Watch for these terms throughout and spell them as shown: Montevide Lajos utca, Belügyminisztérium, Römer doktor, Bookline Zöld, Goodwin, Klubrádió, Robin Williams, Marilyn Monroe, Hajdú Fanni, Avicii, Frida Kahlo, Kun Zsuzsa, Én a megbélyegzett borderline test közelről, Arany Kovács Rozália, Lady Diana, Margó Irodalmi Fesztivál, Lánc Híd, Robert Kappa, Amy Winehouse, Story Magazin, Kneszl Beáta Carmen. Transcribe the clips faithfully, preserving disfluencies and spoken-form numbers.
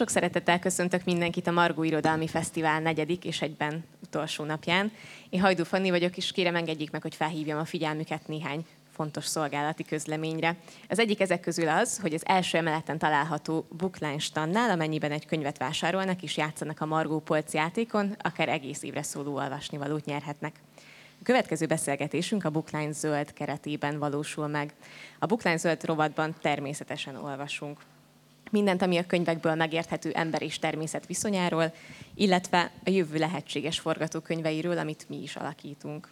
Sok szeretettel köszöntök mindenkit a Margó Irodalmi Fesztivál negyedik és egyben utolsó napján. Én Hajdú Fanni vagyok, és kérem engedjék meg, hogy felhívjam a figyelmüket néhány fontos szolgálati közleményre. Az egyik ezek közül az, hogy az első emeleten található Bookline standnál, amennyiben egy könyvet vásárolnak és játszanak a Margó polc játékon, akár egész évre szóló olvasnivalót nyerhetnek. A következő beszélgetésünk a Bookline Zöld keretében valósul meg. A Bookline Zöld rovatban természetesen olvasunk. Mindent, ami a könyvekből megérthető ember és természet viszonyáról, illetve a jövő lehetséges forgatókönyveiről, amit mi is alakítunk.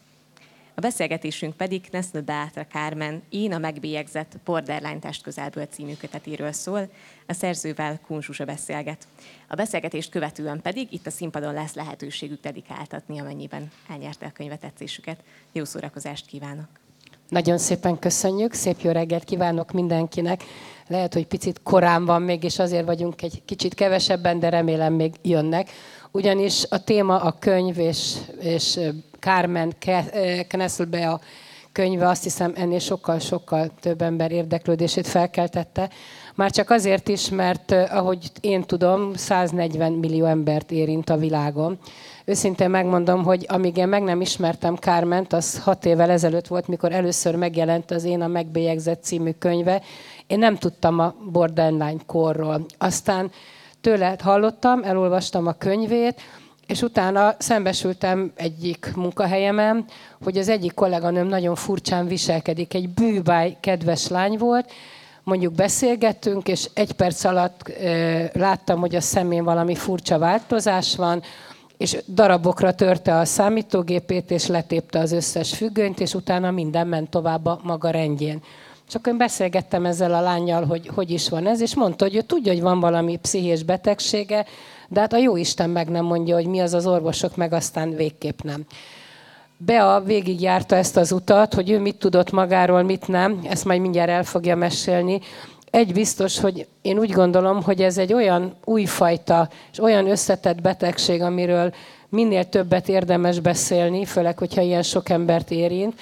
A beszélgetésünk pedig Kneszl Beáta Carmen Én a megbélyegzett borderline test közelről című kötetéről szól, a szerzővel Kun Zsuzsa beszélget. A beszélgetést követően pedig itt a színpadon lesz lehetőségük dedikáltatni, amennyiben elnyerte a könyve tetszésüket. Jó szórakozást kívánok! Nagyon szépen köszönjük, szép jó reggelt kívánok mindenkinek. Lehet, hogy picit korán van még, és azért vagyunk egy kicsit kevesebben, de remélem még jönnek. Ugyanis a téma a könyv, és, és Carmen Kneszl Beáta könyve, azt hiszem, ennél sokkal-sokkal több ember érdeklődését felkeltette. Már csak azért is, mert ahogy én tudom, száznegyven millió embert érint a világon. Őszintén megmondom, hogy amíg én meg nem ismertem Carment, az hat évvel ezelőtt volt, mikor először megjelent az Én a megbélyegzett című könyve. Én nem tudtam a borderline korról. Aztán tőle hallottam, elolvastam a könyvét, és utána szembesültem egyik munkahelyemen, hogy az egyik kolléganőm nagyon furcsán viselkedik. Egy bűbáj, kedves lány volt, mondjuk beszélgettünk, és egy perc alatt e, láttam, hogy a szemén valami furcsa változás van, és darabokra törte a számítógépét, és letépte az összes függönyt, és utána minden ment tovább a maga rendjén. Csak én beszélgettem ezzel a lányjal, hogy hogy is van ez, és mondta, hogy ő tudja, hogy van valami pszichés betegsége, de hát a jóisten meg nem mondja, hogy mi az, az orvosok meg aztán végképp nem. Bea végigjárta ezt az utat, hogy ő mit tudott magáról, mit nem, ezt majd mindjárt el fogja mesélni. Egy biztos, hogy én úgy gondolom, hogy ez egy olyan újfajta és olyan összetett betegség, amiről minél többet érdemes beszélni, főleg, hogyha ilyen sok embert érint.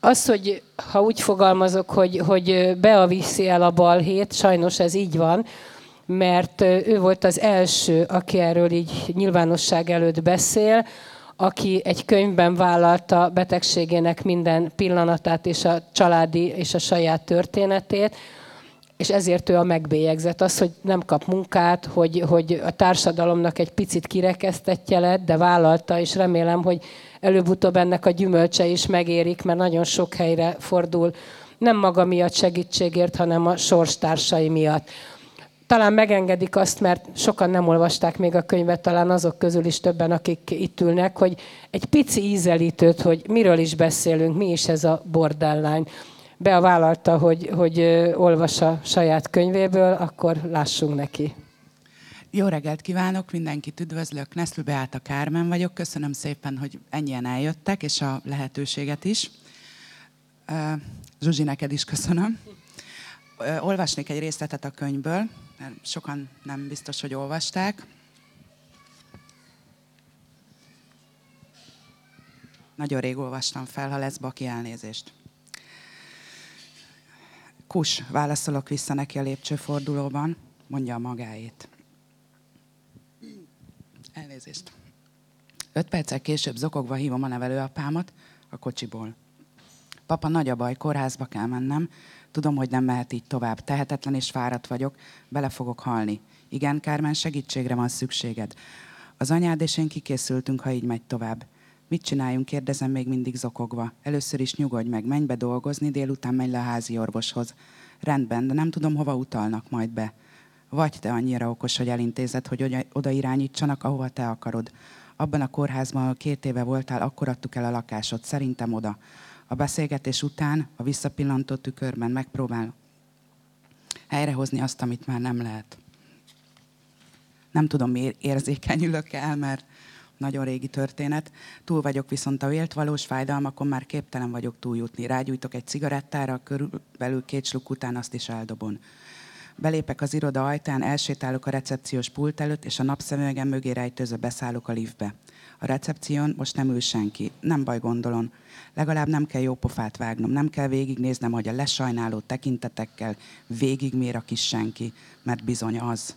Az, hogy ha úgy fogalmazok, hogy, hogy Bea viszi el a balhét, sajnos ez így van, mert ő volt az első, aki erről így nyilvánosság előtt beszél, aki egy könyvben vállalta betegségének minden pillanatát és a családi és a saját történetét, és ezért ő a megbélyegzett. Az, hogy nem kap munkát, hogy, hogy a társadalomnak egy picit kirekesztettje lett, de vállalta, és remélem, hogy előbb-utóbb ennek a gyümölcse is megérik, mert nagyon sok helyre fordul, nem maga miatt segítségért, hanem a sorstársai miatt. Talán megengedik azt, mert sokan nem olvasták még a könyvet, talán azok közül is többen, akik itt ülnek, hogy egy pici ízelítőt, hogy miről is beszélünk, mi is ez a borderline. Bea vállalta, hogy, hogy olvas a saját könyvéből, akkor lássunk neki. Jó reggelt kívánok, mindenkit üdvözlök, Kneszl Beáta Carmen vagyok. Köszönöm szépen, hogy ennyien eljöttek, és a lehetőséget is. Zsuzsi, neked is köszönöm. Olvasnék egy részletet a könyvből, mert sokan nem biztos, hogy olvasták. Nagyon rég olvastam fel, ha lesz baki, elnézést. Kus, válaszolok vissza neki a lépcsőfordulóban, mondja magáét. Elnézést. Öt perccel később zokogva hívom a nevelőapámat a kocsiból. Papa, nagy a baj, kórházba kell mennem. Tudom, hogy nem mehet így tovább. Tehetetlen és fáradt vagyok. Bele fogok halni. Igen, Carmen, segítségre van szükséged. Az anyád és én kikészültünk, ha így megy tovább. Mit csináljunk, kérdezem még mindig zokogva. Először is nyugodj meg, menj be dolgozni, délután menj le a házi orvoshoz. Rendben, de nem tudom, hova utalnak majd be. Vagy te annyira okos, hogy elintézed, hogy oda irányítsanak, ahova te akarod. Abban a kórházban, ahol két éve voltál, akkor adtuk el a lakásod. Szerintem oda. A beszélgetés után a visszapillantó tükörben megpróbál helyrehozni azt, amit már nem lehet. Nem tudom, miért érzékenyülök el, mert nagyon régi történet. Túl vagyok viszont a élt valós fájdalmakon, már képtelen vagyok túljutni. Rágyújtok egy cigarettára, körülbelül két sluk után azt is eldobom. Belépek az iroda ajtán, elsétálok a recepciós pult előtt, és a napszemüvegem mögé rejtőzve beszállok a liftbe. A recepción most nem ül senki. Nem baj, gondolom. Legalább nem kell jó pofát vágnom, nem kell végignéznem, hogy a lesajnáló tekintetekkel végigmér a kis senki, mert bizony az.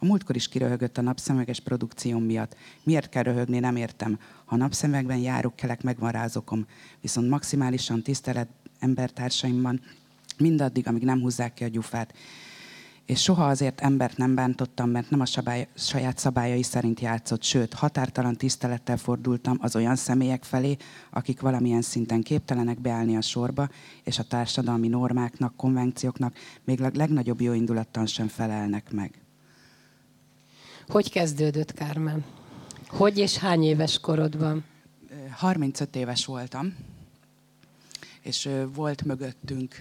A múltkor is kiröhögött a napszemüveges produkcióm miatt. Miért kell röhögni, nem értem. Ha napszemüvegben járok, kelek, megvan rázókom. Viszont maximálisan tisztelet embertársaimban mindaddig, amíg nem húzzák ki a gyufát. És soha azért embert nem bántottam, mert nem a sabály, saját szabályai szerint játszott, sőt, határtalan tisztelettel fordultam az olyan személyek felé, akik valamilyen szinten képtelenek beállni a sorba, és a társadalmi normáknak, konvencióknak még a legnagyobb jóindulattal sem felelnek meg. Hogy kezdődött, Carmen? Hogy és hány éves korodban? harmincöt éves voltam, és volt mögöttünk,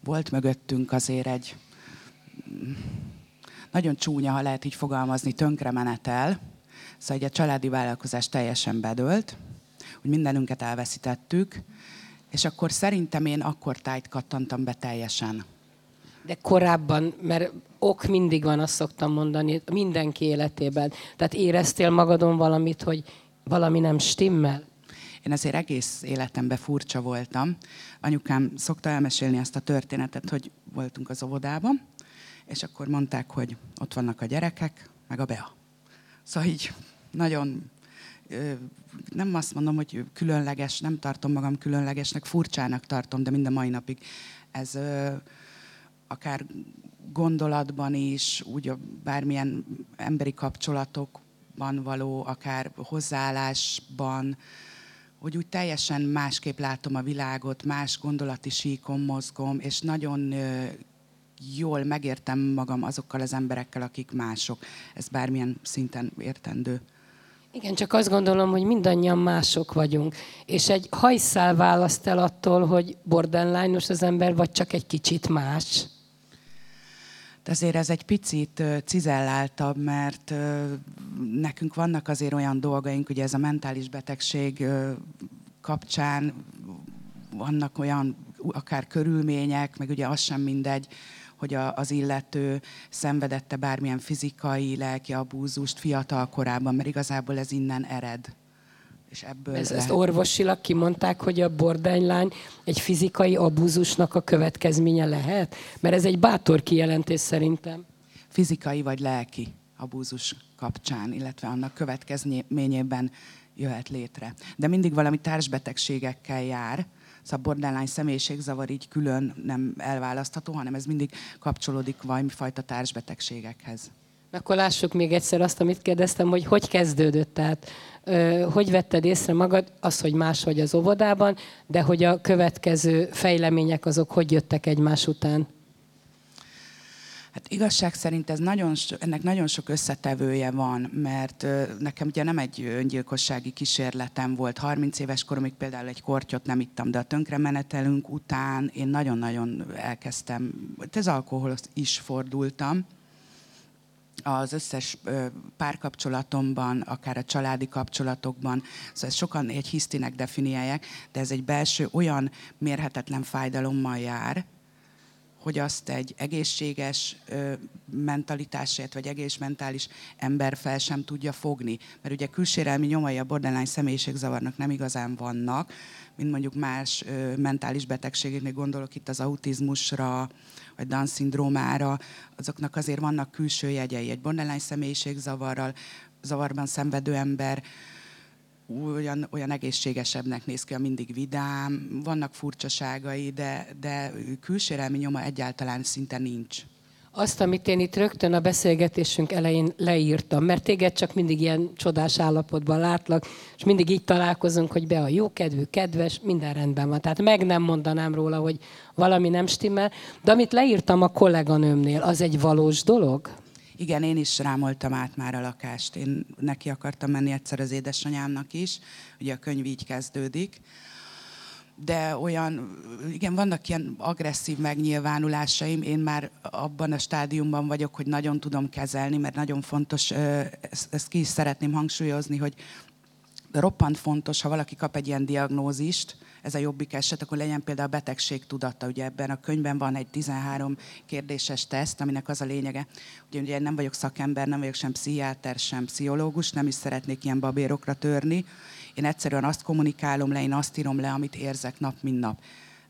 volt mögöttünk azért egy nagyon csúnya, ha lehet így fogalmazni, tönkremenetel. Szóval egy családi vállalkozás teljesen bedőlt, hogy mindenünket elveszítettük, és akkor szerintem én akkor tájt kattantam be teljesen. De korábban, mert ok mindig van, azt szoktam mondani, mindenki életében. Tehát éreztél magadon valamit, hogy valami nem stimmel? Én azért egész életemben furcsa voltam. Anyukám szokta elmesélni azt a történetet, hogy voltunk az óvodában, és akkor mondták, hogy ott vannak a gyerekek, meg a Bea. Szóval így nagyon, nem azt mondom, hogy különleges, nem tartom magam különlegesnek, furcsának tartom, de mind a mai napig ez akár gondolatban is, úgy bármilyen emberi kapcsolatokban való, akár hozzáállásban, hogy úgy teljesen másképp látom a világot, más gondolati síkon mozgom, és nagyon jól megértem magam azokkal az emberekkel, akik mások. Ez bármilyen szinten értendő. Igen, csak azt gondolom, hogy mindannyian mások vagyunk. És egy hajszál választ el attól, hogy borderline-os az ember, vagy csak egy kicsit más? Azért ez egy picit cizelláltabb, mert nekünk vannak azért olyan dolgaink, ugye ez a mentális betegség kapcsán vannak olyan akár körülmények, meg ugye az sem mindegy, hogy az illető szenvedette bármilyen fizikai, lelki abúzust fiatal korában, mert igazából ez innen ered. És ebből ez, ezt orvosilag kimondták, hogy a borderline egy fizikai abúzusnak a következménye lehet? Mert ez egy bátor kijelentés szerintem. Fizikai vagy lelki abúzus kapcsán, illetve annak következményében jöhet létre. De mindig valami társbetegségekkel jár. Szóval borderline személyiségzavar így külön nem elválasztható, hanem ez mindig kapcsolódik valamifajta társbetegségekhez. Akkor lássuk még egyszer azt, amit kérdeztem, hogy hogy kezdődött, tehát hogy vetted észre magad, az, hogy más vagy az óvodában, de hogy a következő fejlemények azok hogy jöttek egymás után? Hát igazság szerint ez nagyon, ennek nagyon sok összetevője van, mert nekem ugye nem egy öngyilkossági kísérletem volt. harminc éves koromig például egy kortyot nem ittam, de a tönkremenetelünk után én nagyon-nagyon elkezdtem, az alkoholhoz is fordultam. Az összes párkapcsolatomban, akár a családi kapcsolatokban, szóval sokan egy hisztinek definiálják, de ez egy belső olyan mérhetetlen fájdalommal jár, hogy azt egy egészséges mentalitásért, vagy egész mentális ember fel sem tudja fogni. Mert ugye külsérelmi nyomai a borderline személyiségzavarnak nem igazán vannak, mint mondjuk más mentális betegségeknél, gondolok itt az autizmusra, vagy Down-szindrómára, azoknak azért vannak külső jegyei. Egy borderline személyiségzavarral, zavarban szenvedő ember olyan, olyan egészségesebbnek néz ki, a mindig vidám, vannak furcsaságai, de, de külsérelmi nyoma egyáltalán szinte nincs. Azt, amit én itt rögtön a beszélgetésünk elején leírtam, mert téged csak mindig ilyen csodás állapotban látlak, és mindig így találkozunk, hogy Bea jókedvű, kedves, minden rendben van. Tehát meg nem mondanám róla, hogy valami nem stimmel. De amit leírtam a kolléganőmnél, az egy valós dolog? Igen, én is rámoltam át már a lakást. Én neki akartam menni egyszer az édesanyámnak is, ugye a könyv így kezdődik. De olyan, igen, vannak ilyen agresszív megnyilvánulásaim, én már abban a stádiumban vagyok, hogy nagyon tudom kezelni, mert nagyon fontos, ezt, ezt ki is szeretném hangsúlyozni, hogy roppant fontos, ha valaki kap egy ilyen diagnózist, ez a jobbik eset, akkor legyen például a betegségtudata. Ugye ebben a könyvben van egy tizenhárom kérdéses teszt, aminek az a lényege, hogy ugye én nem vagyok szakember, nem vagyok sem pszichiáter, sem pszichológus, nem is szeretnék ilyen babérokra törni. Én egyszerűen azt kommunikálom le, én azt írom le, amit érzek nap, mint nap.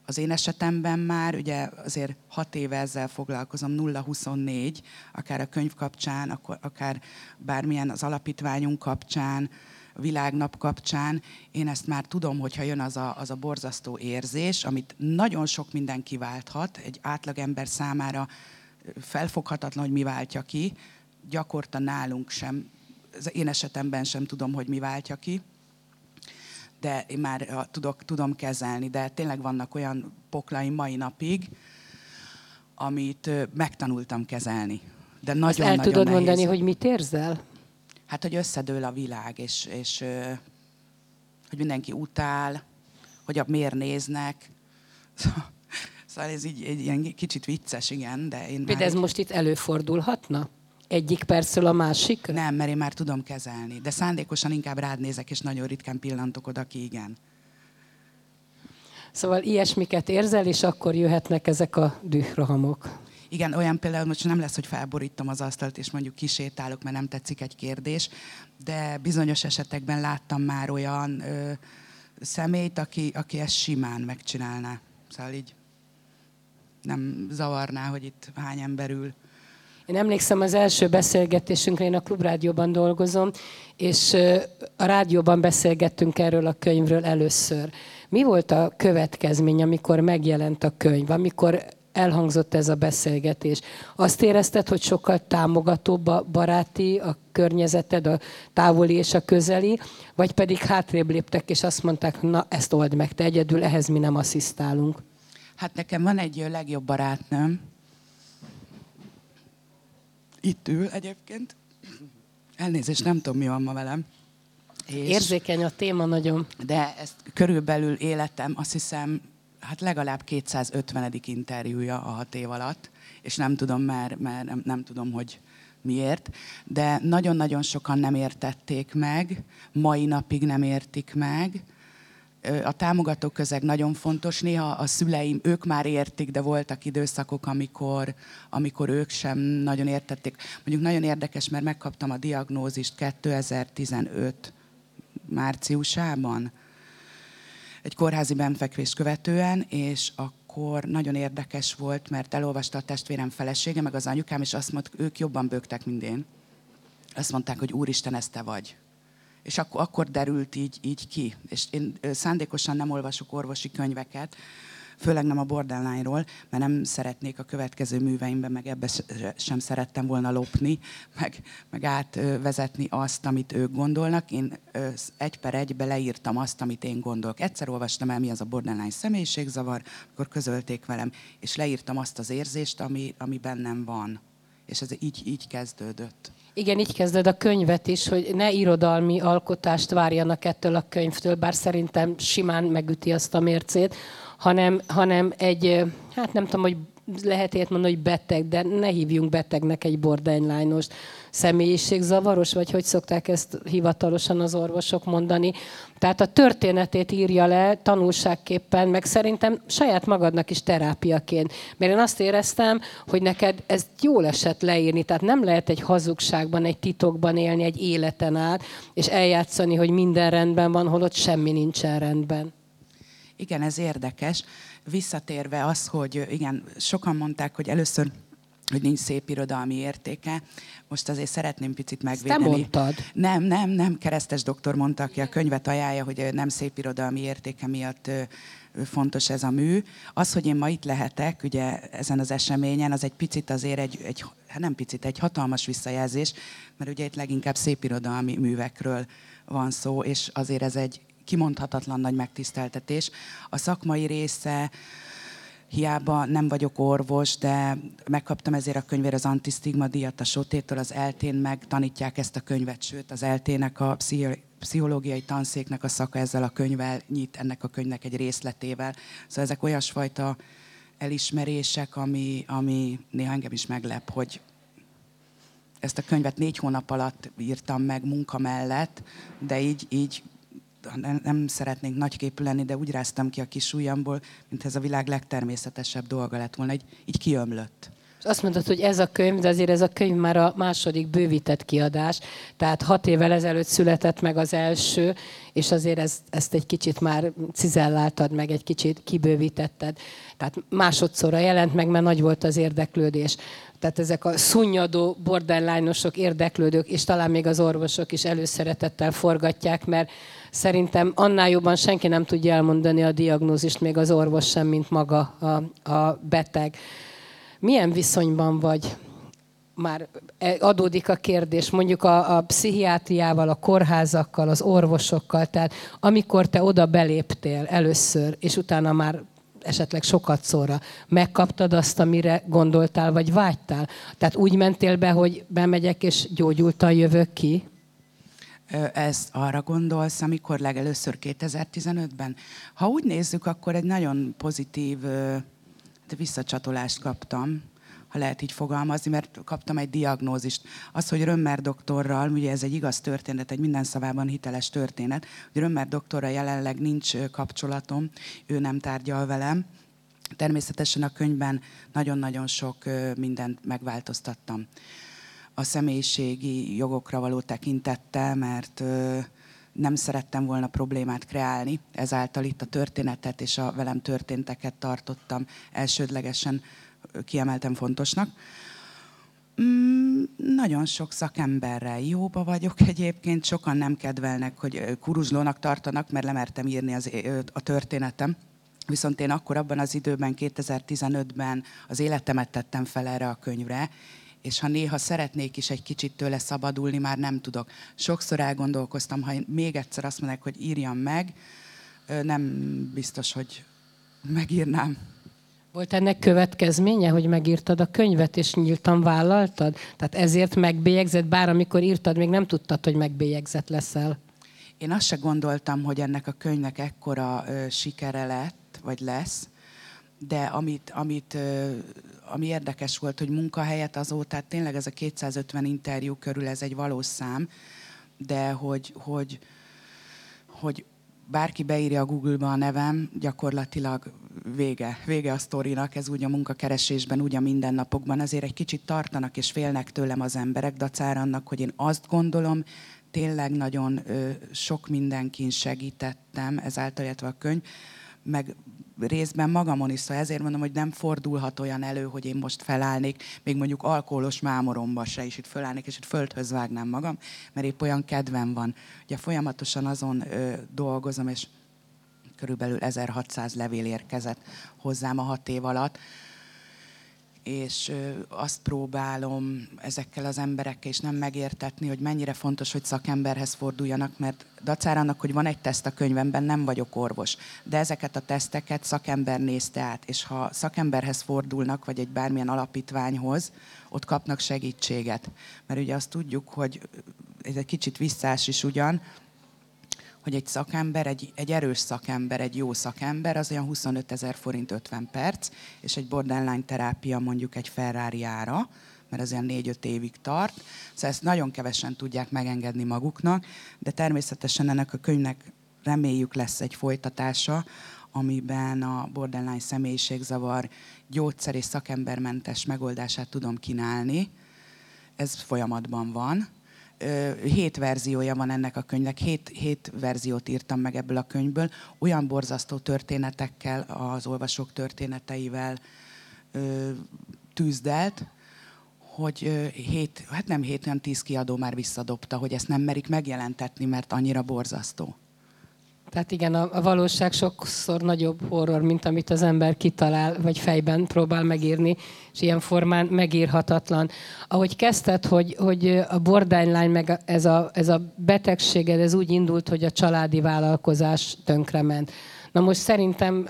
az én esetemben már, ugye azért hat éve ezzel foglalkozom, nulla huszonnégy, akár a könyv kapcsán, akár bármilyen az alapítványunk kapcsán, a világnap kapcsán, én ezt már tudom, hogyha jön az a, az a borzasztó érzés, amit nagyon sok minden kiválthat, egy átlagember számára felfoghatatlan, hogy mi váltja ki, gyakorta nálunk sem, az én esetemben sem tudom, hogy mi váltja ki, de én már tudok, tudom kezelni, de tényleg vannak olyan poklaim mai napig, amit megtanultam kezelni. De nagyon, el nagyon tudod nehéz mondani, hogy mit érzel? Hát, hogy összedől a világ, és, és hogy mindenki utál, hogy a miért néznek. Szóval ez így egy kicsit vicces, igen. De én már ez így... most itt előfordulhatna? Egyik percről a másik? Nem, mert én már tudom kezelni. De szándékosan inkább rád nézek, és nagyon ritkán pillantok oda ki, igen. Szóval ilyesmiket érzel, és akkor jöhetnek ezek a dührohamok. Igen, olyan például most nem lesz, hogy felborítom az asztalt, és mondjuk kisétálok, mert nem tetszik egy kérdés, de bizonyos esetekben láttam már olyan ö, személyt, aki, aki ezt simán megcsinálná. Szóval így nem zavarná, hogy itt hány ember ül. Én emlékszem az első beszélgetésünkre, én a Klubrádióban dolgozom, és a rádióban beszélgettünk erről a könyvről először. Mi volt a következmény, amikor megjelent a könyv, amikor elhangzott ez a beszélgetés? Azt érezted, hogy sokkal támogatóbb a baráti, a környezeted, a távoli és a közeli, vagy pedig hátrébb léptek, és azt mondták, na ezt old meg te egyedül, ehhez mi nem asszisztálunk? Hát nekem van egy legjobb barátnőm, itt ül egyébként. Elnézést, nem tudom, mi van ma velem. És érzékeny a téma nagyon. De ezt körülbelül életem, azt hiszem, hát legalább kétszázötvenedik interjúja a hat év alatt, és nem tudom már, már nem, nem tudom, hogy miért, de nagyon-nagyon sokan nem értették meg, mai napig nem értik meg. A támogató közeg nagyon fontos, néha a szüleim, ők már értik, de voltak időszakok, amikor, amikor ők sem nagyon értették. Mondjuk nagyon érdekes, mert megkaptam a diagnózist kétezer-tizenöt márciusában, egy kórházi bentfekvést követően, és akkor nagyon érdekes volt, mert elolvasta a testvérem felesége, meg az anyukám, és azt mondták, ők jobban bőgtek, mint én. Azt mondták, hogy Úristen, ez te vagy. És akkor, akkor derült így, így ki. És én szándékosan nem olvasok orvosi könyveket, főleg nem a borderline-ról, mert nem szeretnék a következő műveimben, meg ebbe sem szerettem volna lopni, meg, meg átvezetni azt, amit ők gondolnak. Én egy per egybe leírtam azt, amit én gondolok. Egyszer olvastam el, mi az a borderline személyiségzavar, akkor közölték velem, és leírtam azt az érzést, ami, ami bennem van. És ez így, így kezdődött. Igen, így kezded a könyvet is, hogy ne irodalmi alkotást várjanak ettől a könyvtől, bár szerintem simán megüti azt a mércét, hanem, hanem egy, hát nem tudom, hogy lehet ilyet mondani, hogy beteg, de ne hívjunk betegnek egy borderline-ost. Személyiségzavaros, vagy hogy szokták ezt hivatalosan az orvosok mondani. Tehát a történetét írja le tanulságképpen, meg szerintem saját magadnak is terápiaként. Mert én azt éreztem, hogy neked ezt jól esett leírni, tehát nem lehet egy hazugságban, egy titokban élni egy életen át, és eljátszani, hogy minden rendben van, holott semmi nincsen rendben. Igen, ez érdekes. Visszatérve az, hogy igen, sokan mondták, hogy először, hogy nincs szép irodalmi értéke. Most azért szeretném picit megvédeni. Te mondtad? Nem, nem, nem. Keresztes doktor mondta, aki a könyvet ajánlja, hogy nem szép irodalmi értéke miatt fontos ez a mű. Az, hogy én ma itt lehetek, ugye ezen az eseményen, az egy picit azért egy, egy nem picit, egy hatalmas visszajelzés, mert ugye itt leginkább szép irodalmi művekről van szó, és azért ez egy kimondhatatlan nagy megtiszteltetés. A szakmai része, hiába nem vagyok orvos, de megkaptam ezért a könyvért az antisztigma díjat a Sotétől, az Eltén megtanítják ezt a könyvet, sőt az Eltének, a pszichológiai tanszéknek a szaka ezzel a könyvvel nyit, ennek a könyvnek egy részletével. Szóval ezek olyasfajta elismerések, ami, ami néha engem is meglep, hogy ezt a könyvet négy hónap alatt írtam meg munka mellett, de így, így nem szeretnénk nagyképű lenni, de úgy ráztam ki a kis ujjamból, mint ez a világ legtermészetesebb dolga lett volna, így, így kiömlött. Azt mondtad, hogy ez a könyv, de azért ez a könyv már a második bővített kiadás, tehát hat évvel ezelőtt született meg az első, és azért ezt, ezt egy kicsit már cizelláltad meg, egy kicsit kibővítetted. Tehát másodszorra jelent meg, mert nagy volt az érdeklődés. Tehát ezek a szunnyadó borderline-osok, érdeklődők, és talán még az orvosok is előszeretettel forgatják, mert szerintem annál jobban senki nem tudja elmondani a diagnózist, még az orvos sem, mint maga a, a beteg. Milyen viszonyban vagy? Már adódik a kérdés, mondjuk a, a pszichiátriával, a kórházakkal, az orvosokkal. Tehát amikor te oda beléptél először, és utána már esetleg sokat szóra, megkaptad azt, amire gondoltál, vagy vágytál? Tehát úgy mentél be, hogy bemegyek, és gyógyultan jövök ki? Ezt arra gondolsz, amikor legelőször kétezer-tizenötben? Ha úgy nézzük, akkor egy nagyon pozitív visszacsatolást kaptam, ha lehet így fogalmazni, mert kaptam egy diagnózist. Az, hogy Römer doktorral, ugye ez egy igaz történet, egy minden szavában hiteles történet, hogy Römer doktorral jelenleg nincs kapcsolatom, ő nem tárgyal velem. Természetesen a könyvben nagyon-nagyon sok mindent megváltoztattam. A személyiségi jogokra való tekintettel, mert nem szerettem volna problémát kreálni, ezáltal itt a történetet és a velem történteket tartottam elsődlegesen, kiemeltem fontosnak. Mm, nagyon sok szakemberrel jóba vagyok egyébként, sokan nem kedvelnek, hogy kuruzslónak tartanak, mert lemertem írni az, a történetem. Viszont én akkor abban az időben, kétezer-tizenötben az életemet tettem fel erre a könyvre, és ha néha szeretnék is egy kicsit tőle szabadulni, már nem tudok. Sokszor elgondolkoztam, ha még egyszer azt mondják, hogy írjam meg, nem biztos, hogy megírnám. Volt ennek következménye, hogy megírtad a könyvet, és nyíltan vállaltad? Tehát ezért megbélyegzett, bár amikor írtad, még nem tudtad, hogy megbélyegzett leszel. Én azt se gondoltam, hogy ennek a könyvnek ekkora ö, sikere lett, vagy lesz, de amit, amit, ö, ami érdekes volt, hogy munkahelyet azóta, tehát tényleg ez a kétszázötven interjú körül, ez egy valós szám, de hogy... hogy, hogy bárki beírja a Google-ba a nevem, gyakorlatilag vége. Vége a sztorinak, ez úgy a munkakeresésben, úgy a mindennapokban. Azért egy kicsit tartanak és félnek tőlem az emberek, dacára annak, hogy én azt gondolom, tényleg nagyon ö, sok mindenkin segítettem, ezáltal, illetve a könyv, meg részben magamon is, szóval ezért mondom, hogy nem fordulhat olyan elő, hogy én most felállnék, még mondjuk alkoholos mámoromba se is itt fölállnék, és itt földhöz vágnám magam, mert épp olyan kedvem van. Ugye folyamatosan azon ö, dolgozom, és körülbelül ezerhatszáz levél érkezett hozzám a hat év alatt, és ö, azt próbálom ezekkel az emberekkel is nem megértetni, hogy mennyire fontos, hogy szakemberhez forduljanak, mert dacára annak, hogy van egy teszt a könyvemben, nem vagyok orvos, de ezeket a teszteket szakember nézte át, és ha szakemberhez fordulnak, vagy egy bármilyen alapítványhoz, ott kapnak segítséget. Mert ugye azt tudjuk, hogy ez egy kicsit visszás is ugyan, hogy egy szakember, egy, egy erős szakember, egy jó szakember, az olyan huszonötezer forint ötven perc, és egy borderline terápia mondjuk egy Ferrari-ára, mert az olyan négy-öt évig tart. Szóval ezt nagyon kevesen tudják megengedni maguknak, de természetesen ennek a könyvnek reméljük lesz egy folytatása, amiben a borderline személyiségzavar gyógyszer és szakembermentes megoldását tudom kínálni. Ez folyamatban van. Hét verziója van ennek a könyvnek, hét, hét verziót írtam meg ebből a könyvből, olyan borzasztó történetekkel, az olvasók történeteivel tűzdelt, hogy hét, hát nem hét, hanem tíz kiadó már visszadobta, hogy ezt nem merik megjelentetni, mert annyira borzasztó. Tehát igen, a valóság sokszor nagyobb horror, mint amit az ember kitalál, vagy fejben próbál megírni, és ilyen formán megírhatatlan. Ahogy kezdted, hogy, hogy a borderline, meg ez a, ez a betegséged, ez úgy indult, hogy a családi vállalkozás tönkrement. Na most szerintem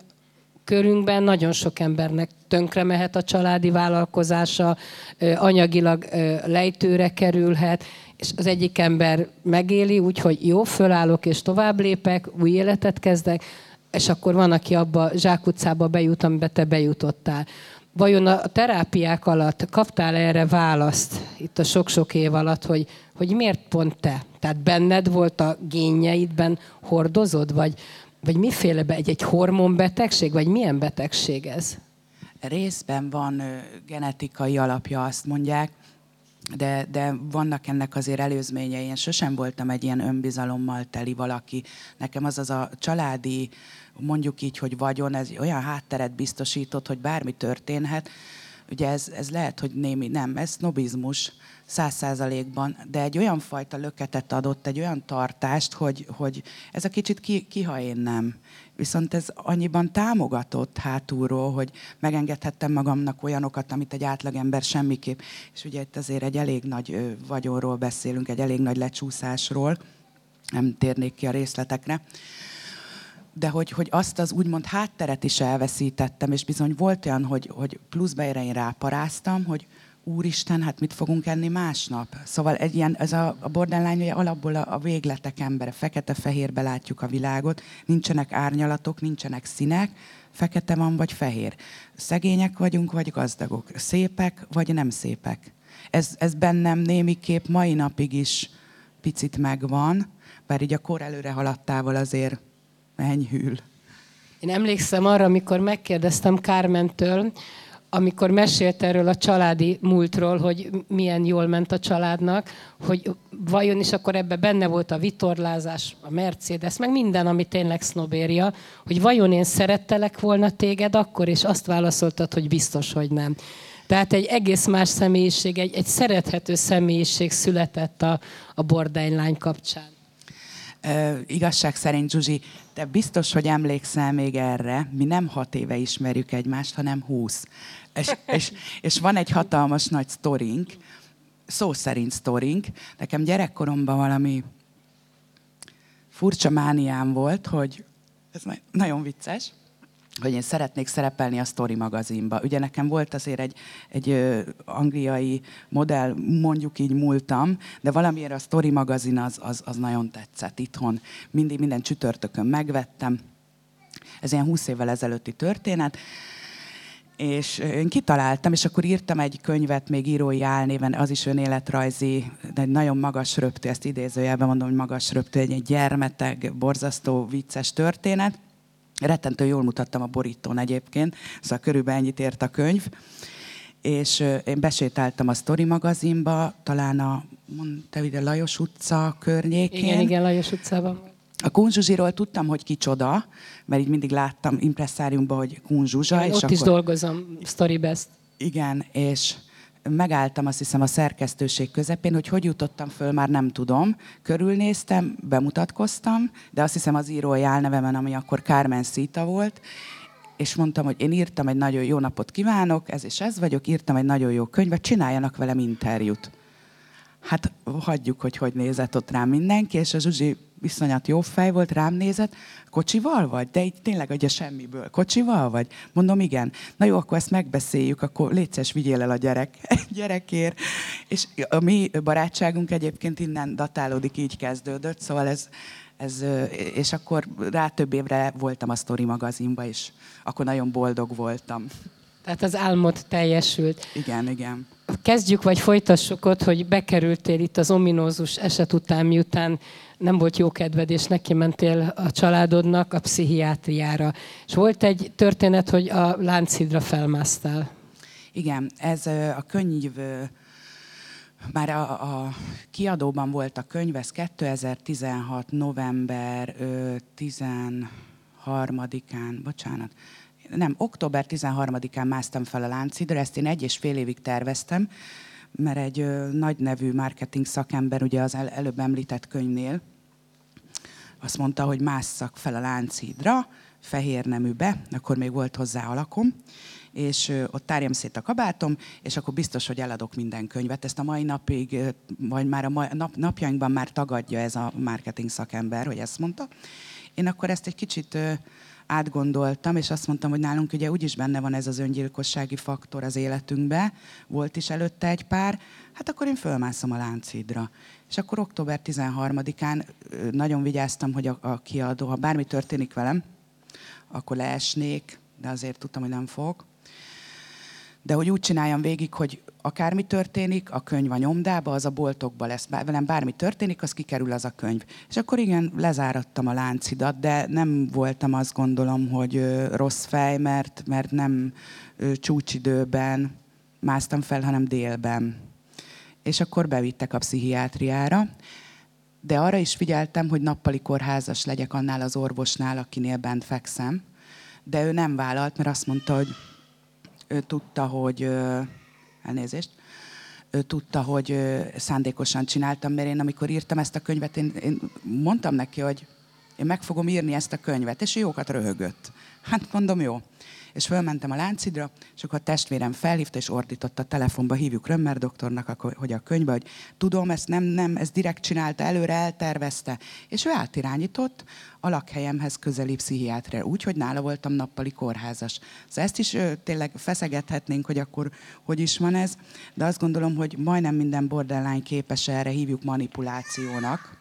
körünkben nagyon sok embernek tönkre mehet a családi vállalkozása, anyagilag lejtőre kerülhet, és az egyik ember megéli úgy, hogy jó, fölállok és tovább lépek, új életet kezdek, és akkor van, aki abba zsákutcába bejut, amiben te bejutottál. Vajon a terápiák alatt kaptál erre választ itt a sok-sok év alatt, hogy, hogy miért pont te? Tehát benned volt a génjeidben, hordozod, vagy, vagy miféle, egy-egy hormonbetegség, vagy milyen betegség ez? részben van genetikai alapja, azt mondják, de, de vannak ennek azért előzményei. Én sosem voltam egy ilyen önbizalommal teli valaki. Nekem az az a családi, mondjuk így, hogy vagyon, ez olyan hátteret biztosított, hogy bármi történhet. Ugye ez, ez lehet, hogy némi, nem, ez sznobizmus száz százalékban, de egy olyan fajta löketet adott, egy olyan tartást, hogy, hogy ez a kicsit ki, ki, ha én nem. Viszont ez annyiban támogatott hátulról, hogy megengedhettem magamnak olyanokat, amit egy átlagember semmiképp. És ugye itt azért egy elég nagy vagyonról beszélünk, egy elég nagy lecsúszásról, nem térnék ki a részletekre. De hogy, hogy azt az úgymond hátteret is elveszítettem, és bizony volt olyan, hogy, hogy pluszba erre én ráparáztam, hogy úristen, hát mit fogunk enni másnap? Szóval egy ilyen, ez a, a borderline alapból a, a végletek embere, fekete-fehérbe látjuk a világot, nincsenek árnyalatok, nincsenek színek, fekete van vagy fehér. Szegények vagyunk vagy gazdagok, szépek vagy nem szépek. Ez, ez bennem némiképp mai napig is picit megvan, bár így a kor előre haladtával azért enyhül. Én emlékszem arra, amikor megkérdeztem Carmentől, amikor mesélt erről a családi múltról, hogy milyen jól ment a családnak, hogy vajon is akkor ebben benne volt a vitorlázás, a Mercedes, meg minden, ami tényleg sznobéria, hogy vajon én szerettelek volna téged akkor, és azt válaszoltad, hogy biztos, hogy nem. Tehát egy egész más személyiség, egy, egy szerethető személyiség született a, a borderline kapcsán. Uh, igazság szerint, Zsuzsi, te biztos, hogy emlékszel még erre, mi nem hat éve ismerjük egymást, hanem húsz. És, és, és van egy hatalmas nagy sztorink, szó szerint sztorink. Nekem gyerekkoromban valami furcsa mániám volt, hogy ez nagyon vicces, hogy én szeretnék szerepelni a Story Magazinba. Ugye nekem volt azért egy, egy angliai modell, mondjuk így múltam, de valamiért a Story Magazin az, az, az nagyon tetszett itthon. Mindig minden csütörtökön megvettem. Ez ilyen húsz évvel ezelőtti történet. És én kitaláltam, és akkor írtam egy könyvet még írói álnéven, az is önéletrajzi, de egy nagyon magas röptű, ezt idézőjelben mondom, hogy magas röptű, egy gyermeteg, borzasztó, vicces történet. Rettentő jól mutattam a borítón egyébként, szóval körülbelül ennyit ért a könyv. És én besétáltam a Story Magazinba, talán a Montevide Lajos utca környékén. Igen, igen, Lajos utcában. A Kun Zsuzsiról tudtam, hogy kicsoda, mert így mindig láttam impresszáriumban, hogy Kun Zsuzsa. Én és ott akkor... is dolgozom, Story Best. Igen, és... megálltam azt hiszem a szerkesztőség közepén, hogy hogy jutottam föl, már nem tudom. Körülnéztem, bemutatkoztam, de azt hiszem az írói álnevemen, ami akkor Carmen Szita volt, és mondtam, hogy én írtam egy nagyon jó napot kívánok, ez és ez vagyok, írtam egy nagyon jó könyvet, csináljanak velem interjút. Hát hagyjuk, hogy hogy nézett ott rám mindenki, és a Zsuzsi iszonyat jó fej volt, rám nézett, kocsival vagy? De így tényleg adja semmiből. Kocsival vagy? Mondom, igen. Na jó, akkor ezt megbeszéljük, akkor légy szíves, vigyél el a gyerek, gyerekért. És a mi barátságunk egyébként innen datálódik, így kezdődött, szóval ez, ez és akkor rá több évre voltam a Story Magazinban, és akkor nagyon boldog voltam. Tehát az álmod teljesült. Igen, igen. Kezdjük vagy folytassuk ott, hogy bekerültél itt az ominózus eset után, miután nem volt jó kedved, és neki mentél a családodnak a pszichiátriára. És volt egy történet, hogy a Lánc Hídra felmásztál. Igen, ez a könyv, már a, a kiadóban volt a könyv, ez kétezer-tizenhat. november tizenharmadikán, bocsánat, nem, október tizenharmadikán másztam fel a Lánc Hídra, ezt én egy és fél évig terveztem, mert egy ö, nagy nevű marketing szakember, ugye az el, előbb említett könyvnél, azt mondta, hogy másszak fel a Lánc Hídra, fehér neműbe, akkor még volt hozzá alakom, és ö, ott tárjam szét a kabátom, és akkor biztos, hogy eladok minden könyvet. Ezt a mai napig, vagy már a mai, nap, napjainkban már tagadja ez a marketing szakember, hogy ezt mondta. Én akkor ezt egy kicsit... Ö, átgondoltam, és azt mondtam, hogy nálunk ugye úgyis benne van ez az öngyilkossági faktor az életünkben, volt is előtte egy pár, hát akkor én fölmászom a Lánc Hídra. És akkor október tizenharmadikán nagyon vigyáztam, hogy a, a kiadó, ha bármi történik velem, akkor leesnék, de azért tudtam, hogy nem fogok. de hogy úgy csináljam végig, hogy akármi történik, a könyv a nyomdába, az a boltokba lesz. Bár, velem bármi történik, az kikerül az a könyv. És akkor igen, lezárattam a Láncidat, de nem voltam azt gondolom, hogy ö, rossz fej, mert, mert nem ö, csúcsidőben másztam fel, hanem délben. És akkor bevittek a pszichiátriára, de arra is figyeltem, hogy nappali kórházas legyek annál az orvosnál, akinél bent fekszem. De ő nem vállalt, mert azt mondta, hogy ő tudta, hogy... Ö, elnézést, ő tudta, hogy szándékosan csináltam, mert én amikor írtam ezt a könyvet, én, én mondtam neki, hogy én meg fogom írni ezt a könyvet, és ő jókat röhögött. Hát mondom, jó. És fölmentem a Láncidra, és akkor a testvérem felhívta, és ordított a telefonba, hívjuk Römer doktornak, hogy a könyvbe, hogy tudom, ezt nem, nem, ezt direkt csinálta, előre eltervezte. És ő átirányított a lakhelyemhez közeli pszichiátre, úgy, hogy nála voltam nappali kórházas. Szóval ezt is ö, tényleg feszegethetnénk, hogy akkor hogy is van ez, de azt gondolom, hogy majdnem minden borderline képes erre, hívjuk manipulációnak.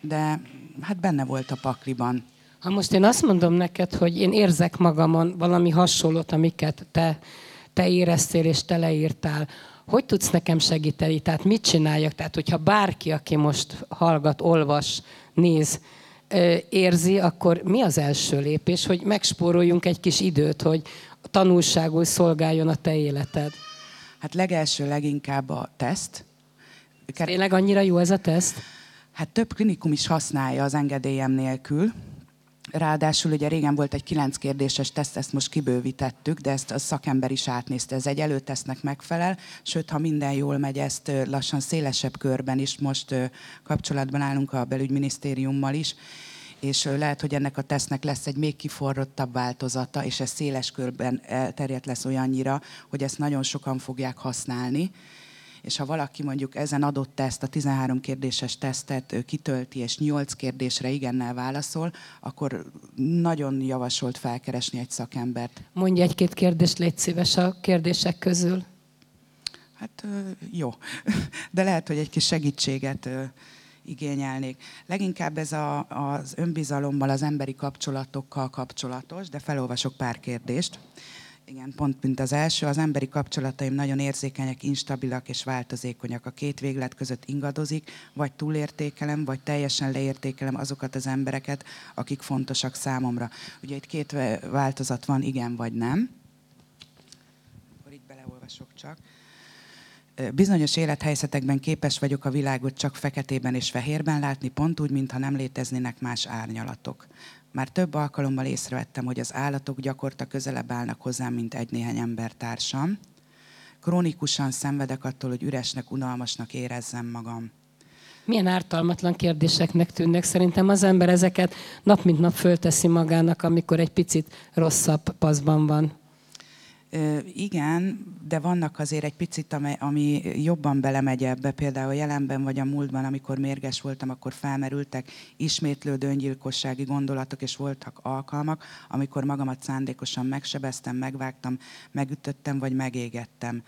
De hát benne volt a pakliban. Ha most én azt mondom neked, hogy én érzek magamon valami hasonlót, amiket te, te éreztél és te leírtál, hogy tudsz nekem segíteni? Tehát mit csináljak? Tehát hogyha bárki, aki most hallgat, olvas, néz, érzi, akkor mi az első lépés, hogy megspóroljunk egy kis időt, hogy tanulságul szolgáljon a te életed? Hát legelső leginkább a teszt. Tényleg annyira jó ez a teszt? Hát több klinikum is használja az engedélyem nélkül. Ráadásul ugye régen volt egy kilenc kérdéses teszt, ezt most kibővítettük, de ezt a szakember is átnézte. Ez egy előtesznek megfelel, sőt, ha minden jól megy, ezt lassan szélesebb körben is most kapcsolatban állunk a Belügyminisztériummal is, és lehet, hogy ennek a tesznek lesz egy még kiforrottabb változata, és ez széles körben terjedt lesz olyannyira, hogy ezt nagyon sokan fogják használni. És ha valaki mondjuk ezen adott teszt, a tizenhárom kérdéses tesztet kitölti, és nyolc kérdésre igennel válaszol, akkor nagyon javasolt felkeresni egy szakembert. Mondj egy-két kérdést, légy szíves a kérdések közül. Hát jó, de lehet, hogy egy kis segítséget igényelnék. Leginkább ez a, az önbizalommal, az emberi kapcsolatokkal kapcsolatos, de felolvasok pár kérdést. Igen, pont mint az első, az emberi kapcsolataim nagyon érzékenyek, instabilak és változékonyak. A két véglet között ingadozik, vagy túlértékelem, vagy teljesen leértékelem azokat az embereket, akik fontosak számomra. Ugye itt két változat van, igen vagy nem. Akkor itt beleolvasok csak. Bizonyos élethelyzetekben képes vagyok a világot csak feketében és fehérben látni, pont úgy, mintha nem léteznének más árnyalatok. Már több alkalommal észrevettem, hogy az állatok gyakorta közelebb állnak hozzám, mint egy néhány embertársam. Krónikusan szenvedek attól, hogy üresnek, unalmasnak érezzem magam. Milyen ártalmatlan kérdéseknek tűnnek. Szerintem az ember ezeket nap mint nap fölteszi magának, amikor egy picit rosszabb paszban van. Ö, igen, de vannak azért egy picit, ami, ami jobban belemegy ebbe. Például jelenben vagy a múltban, amikor mérges voltam, akkor felmerültek ismétlődő öngyilkossági gondolatok, és voltak alkalmak, amikor magamat szándékosan megsebeztem, megvágtam, megütöttem vagy megégettem.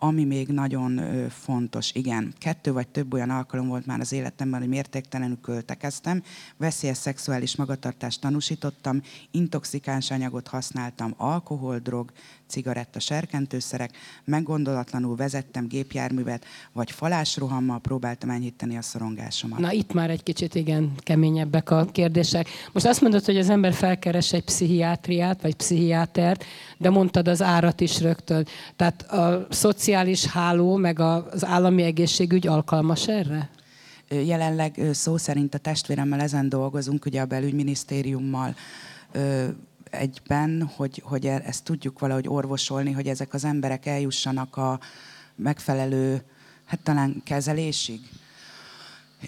Ami még nagyon fontos, igen, kettő vagy több olyan alkalom volt már az életemben, hogy mértéktelenül költekeztem, veszélyes szexuális magatartást tanúsítottam, intoxikáns anyagot használtam, alkohol, drog, cigaretta, serkentőszerek, meggondolatlanul vezettem gépjárművet, vagy falásrohammal próbáltam enyhíteni a szorongásomat. Na itt már egy kicsit, igen, keményebbek a kérdések. Most azt mondod, hogy az ember felkeres egy pszichiátriát, vagy pszichiátert, de mondtad az árat is rögtön. Tehát a szociális háló, meg az állami egészségügy alkalmas erre? Jelenleg szó szerint a testvéremmel ezen dolgozunk, ugye a Belügyminisztériummal egyben, hogy, hogy ezt tudjuk valahogy orvosolni, hogy ezek az emberek eljussanak a megfelelő, hát talán kezelésig,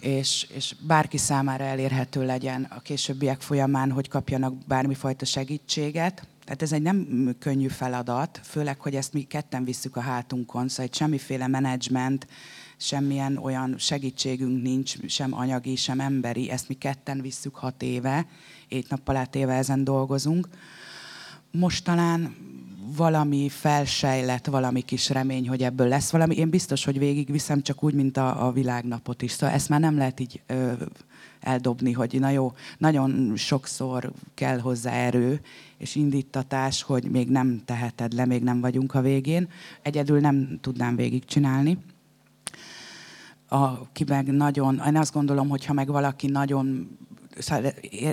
és, és bárki számára elérhető legyen a későbbiek folyamán, hogy kapjanak bármifajta segítséget. Tehát ez egy nem könnyű feladat, főleg, hogy ezt mi ketten visszük a hátunkon, szóval semmiféle menedzsment, semmilyen olyan segítségünk nincs, sem anyagi, sem emberi, ezt mi ketten visszük hat éve, Ét nappal át éve ezen dolgozunk. Most talán valami felsejlett, valami kis remény, hogy ebből lesz valami. Én biztos, hogy végigviszem, csak úgy, mint a, a világnapot is. Szóval ezt már nem lehet így ö, eldobni, hogy na jó, nagyon sokszor kell hozzá erő és indítatás, hogy még nem teheted le, még nem vagyunk a végén. Egyedül nem tudnám végigcsinálni. Aki meg nagyon, én azt gondolom, hogy ha meg valaki nagyon,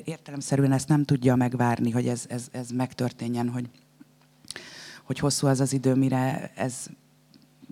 értelemszerűen ezt nem tudja megvárni, hogy ez, ez, ez megtörténjen, hogy, hogy hosszú az az idő, mire ez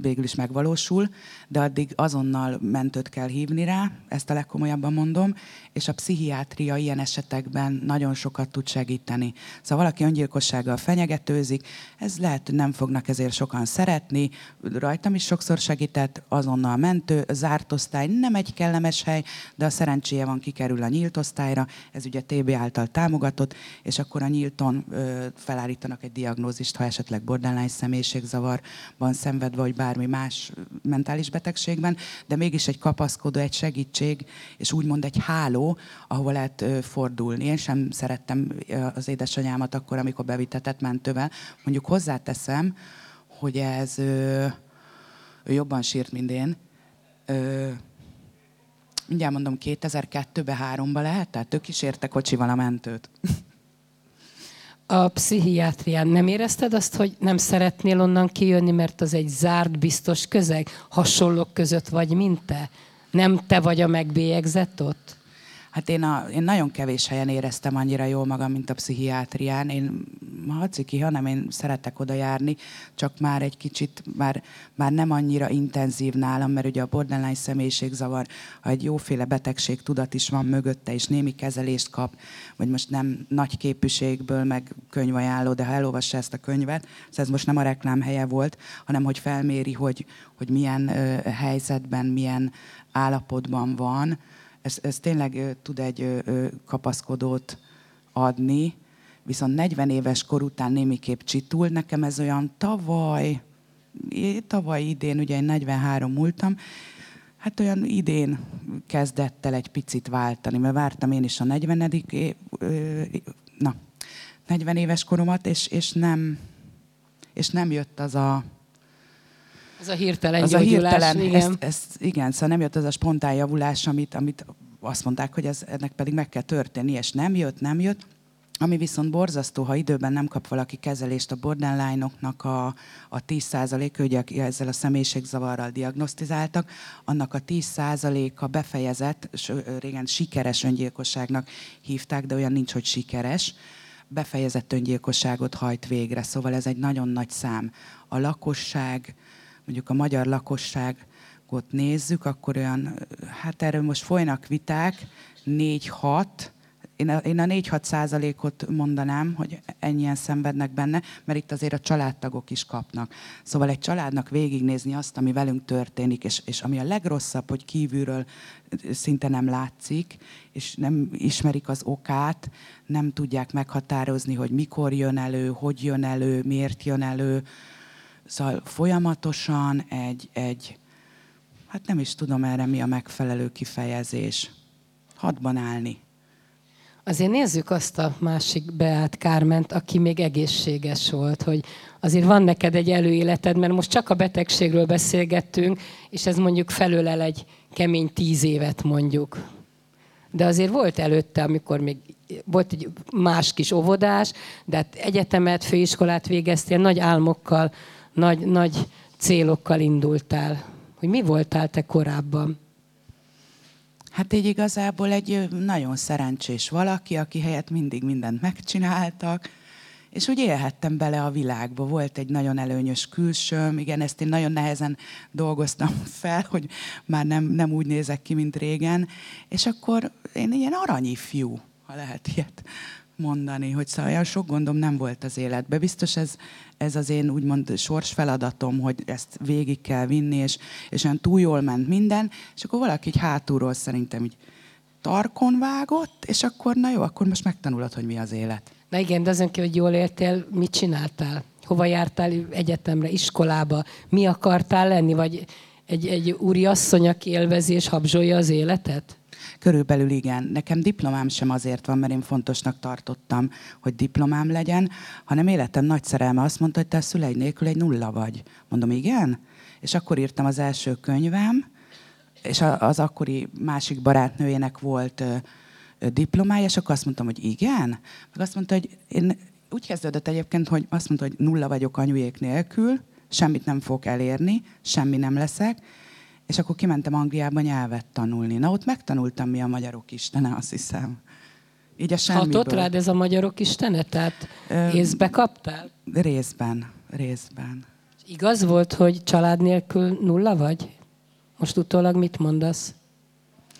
végül is megvalósul, de addig azonnal mentőt kell hívni rá, ezt a legkomolyabban mondom, és a pszichiátria ilyen esetekben nagyon sokat tud segíteni. Szóval valaki öngyilkossággal fenyegetőzik, ez lehet, hogy nem fognak ezért sokan szeretni, rajtam is sokszor segített, azonnal mentő, zárt osztály, nem egy kellemes hely, de a szerencséje van, kikerül a nyílt osztályra, ez ugye té bé által támogatott, és akkor a nyílton ö, felállítanak egy diagnózist, ha esetleg borderline személyiségzavarban szenvedve, vagy bármi más mentális betegségben, de mégis egy kapaszkodó, egy segítség, és úgymond egy háló, ahol lehet fordulni. Én sem szerettem az édesanyámat akkor, amikor bevitetett mentővel. Mondjuk hozzáteszem, hogy ez ő, ő jobban sírt, mint én. Ő, mindjárt mondom, kétezer-kettőben, háromban lehet, tehát ő kísérte kocsival a mentőt. A pszichiátrián nem érezted azt, hogy nem szeretnél onnan kijönni, mert az egy zárt, biztos közeg? Hasonlók között vagy, mint te? Nem te vagy a megbélyegzett ott? Hát én, a, én nagyon kevés helyen éreztem annyira jól magam, mint a pszichiátrián. Én, ha ciki, hanem én szeretek oda járni, csak már egy kicsit, már, már nem annyira intenzív nálam, mert ugye a borderline személyiségzavar, ha egy jóféle betegség tudat is van mögötte, és némi kezelést kap, vagy most nem nagy képűségből, meg könyvajánló, de ha elolvassa ezt a könyvet, ez most nem a reklám helye volt, hanem hogy felméri, hogy, hogy milyen ö, helyzetben, milyen állapotban van, Ez, ez tényleg tud egy kapaszkodót adni, viszont negyven éves kor után némiképp csitul. Nekem ez olyan tavaly, tavaly idén, ugye én negyvenhárom múltam, hát olyan idén kezdett el egy picit váltani, mert vártam én is a negyven éves koromat, és, és, nem, és nem jött az a... Ez a hirtelen az gyógyulás, a hirtelen, igen. Ez, ez, igen, szóval nem jött az a spontán javulás, amit, amit azt mondták, hogy ez, ennek pedig meg kell történni, és nem jött, nem jött. Ami viszont borzasztó, ha időben nem kap valaki kezelést, a borderline-oknak a, a tíz százaléka, ugye ezzel a személyiségzavarral diagnosztizáltak, annak a tíz százaléka befejezett, régen sikeres öngyilkosságnak hívták, de olyan nincs, hogy sikeres, befejezett öngyilkosságot hajt végre. Szóval ez egy nagyon nagy szám. A lakosság... Mondjuk a magyar lakosságot nézzük, akkor olyan, hát erről most folynak viták, négy-hat. Én a, én a négy-hat százalékot mondanám, hogy ennyien szenvednek benne, mert itt azért a családtagok is kapnak. Szóval egy családnak végignézni azt, ami velünk történik, és, és ami a legrosszabb, hogy kívülről szinte nem látszik, és nem ismerik az okát, nem tudják meghatározni, hogy mikor jön elő, hogy jön elő, miért jön elő. Szóval folyamatosan egy, egy, hát nem is tudom erre mi a megfelelő kifejezés. Hadban állni. Azért nézzük azt a másik Beát Carment, aki még egészséges volt, hogy azért van neked egy előéleted, mert most csak a betegségről beszélgettünk, és ez mondjuk felölel egy kemény tíz évet mondjuk. De azért volt előtte, amikor még volt egy más kis óvodás, de hát egyetemet, főiskolát végeztél, nagy álmokkal, Nagy, nagy célokkal indultál. Hogy mi voltál te korábban? Hát így igazából egy nagyon szerencsés valaki, aki helyett mindig mindent megcsináltak, és úgy élhettem bele a világba. Volt egy nagyon előnyös külsőm, igen, ezt én nagyon nehezen dolgoztam fel, hogy már nem, nem úgy nézek ki, mint régen. És akkor én ilyen aranyifjú, ha lehet ilyet mondani, hogy szóval olyan sok gondom nem volt az életben. Biztos ez, ez az én úgymond sorsfeladatom, hogy ezt végig kell vinni, és, és olyan túl jól ment minden, és akkor valaki így hátulról szerintem így tarkon vágott, és akkor na jó, akkor most megtanulod, hogy mi az élet. Na igen, de azon kívül, hogy jól éltél, mit csináltál? Hova jártál egyetemre, iskolába? Mi akartál lenni? Vagy egy, egy úri asszony, aki élvezi és habzsolja az életet? Körülbelül igen. Nekem diplomám sem azért van, mert én fontosnak tartottam, hogy diplomám legyen, hanem életem nagy szerelme azt mondta, hogy te a szüleid nélkül egy nulla vagy. Mondom, igen? És akkor írtam az első könyvem, és az akkori másik barátnőjének volt diplomája, és akkor azt mondtam, hogy igen. Meg azt mondta, hogy én úgy kezdődött egyébként, hogy azt mondta, hogy nulla vagyok anyujék nélkül, semmit nem fogok elérni, semmi nem leszek, és akkor kimentem Angliába nyelvet tanulni. Na, ott megtanultam, mi a magyarok istene, azt hiszem. Így a semmiből. Hatott rád ez a magyarok istene? Tehát Ö, észbe kaptál? Részben, részben. Igaz volt, hogy család nélkül nulla vagy? Most utólag mit mondasz?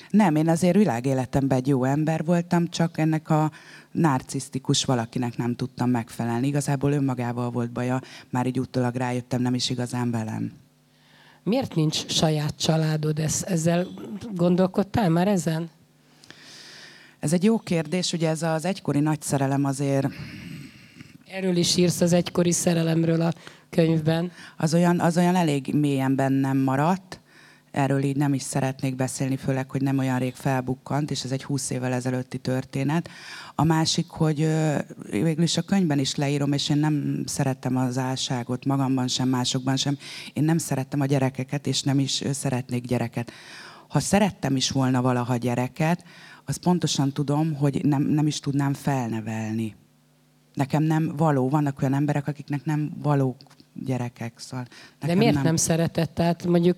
Nem, én azért világéletemben egy jó ember voltam, csak ennek a narcisztikus valakinek nem tudtam megfelelni. Igazából önmagával volt baja, már így utólag rájöttem, nem is igazán velem. Miért nincs saját családod? Ezzel gondolkodtál már ezen? Ez egy jó kérdés, ugye ez az egykori nagy szerelem azért... Erről is írsz, az egykori szerelemről a könyvben. Az olyan, az olyan elég mélyen bennem maradt. Erről így nem is szeretnék beszélni, főleg, hogy nem olyan rég felbukkant, és ez egy húsz évvel ezelőtti történet. A másik, hogy végül is a könyvben is leírom, és én nem szerettem az álságot magamban sem, másokban sem. Én nem szerettem a gyerekeket, és nem is szeretnék gyereket. Ha szerettem is volna valaha gyereket, azt pontosan tudom, hogy nem, nem is tudnám felnevelni. Nekem nem való. Vannak olyan emberek, akiknek nem való gyerekek. Szóval de miért nem, nem szeretett? Tehát mondjuk...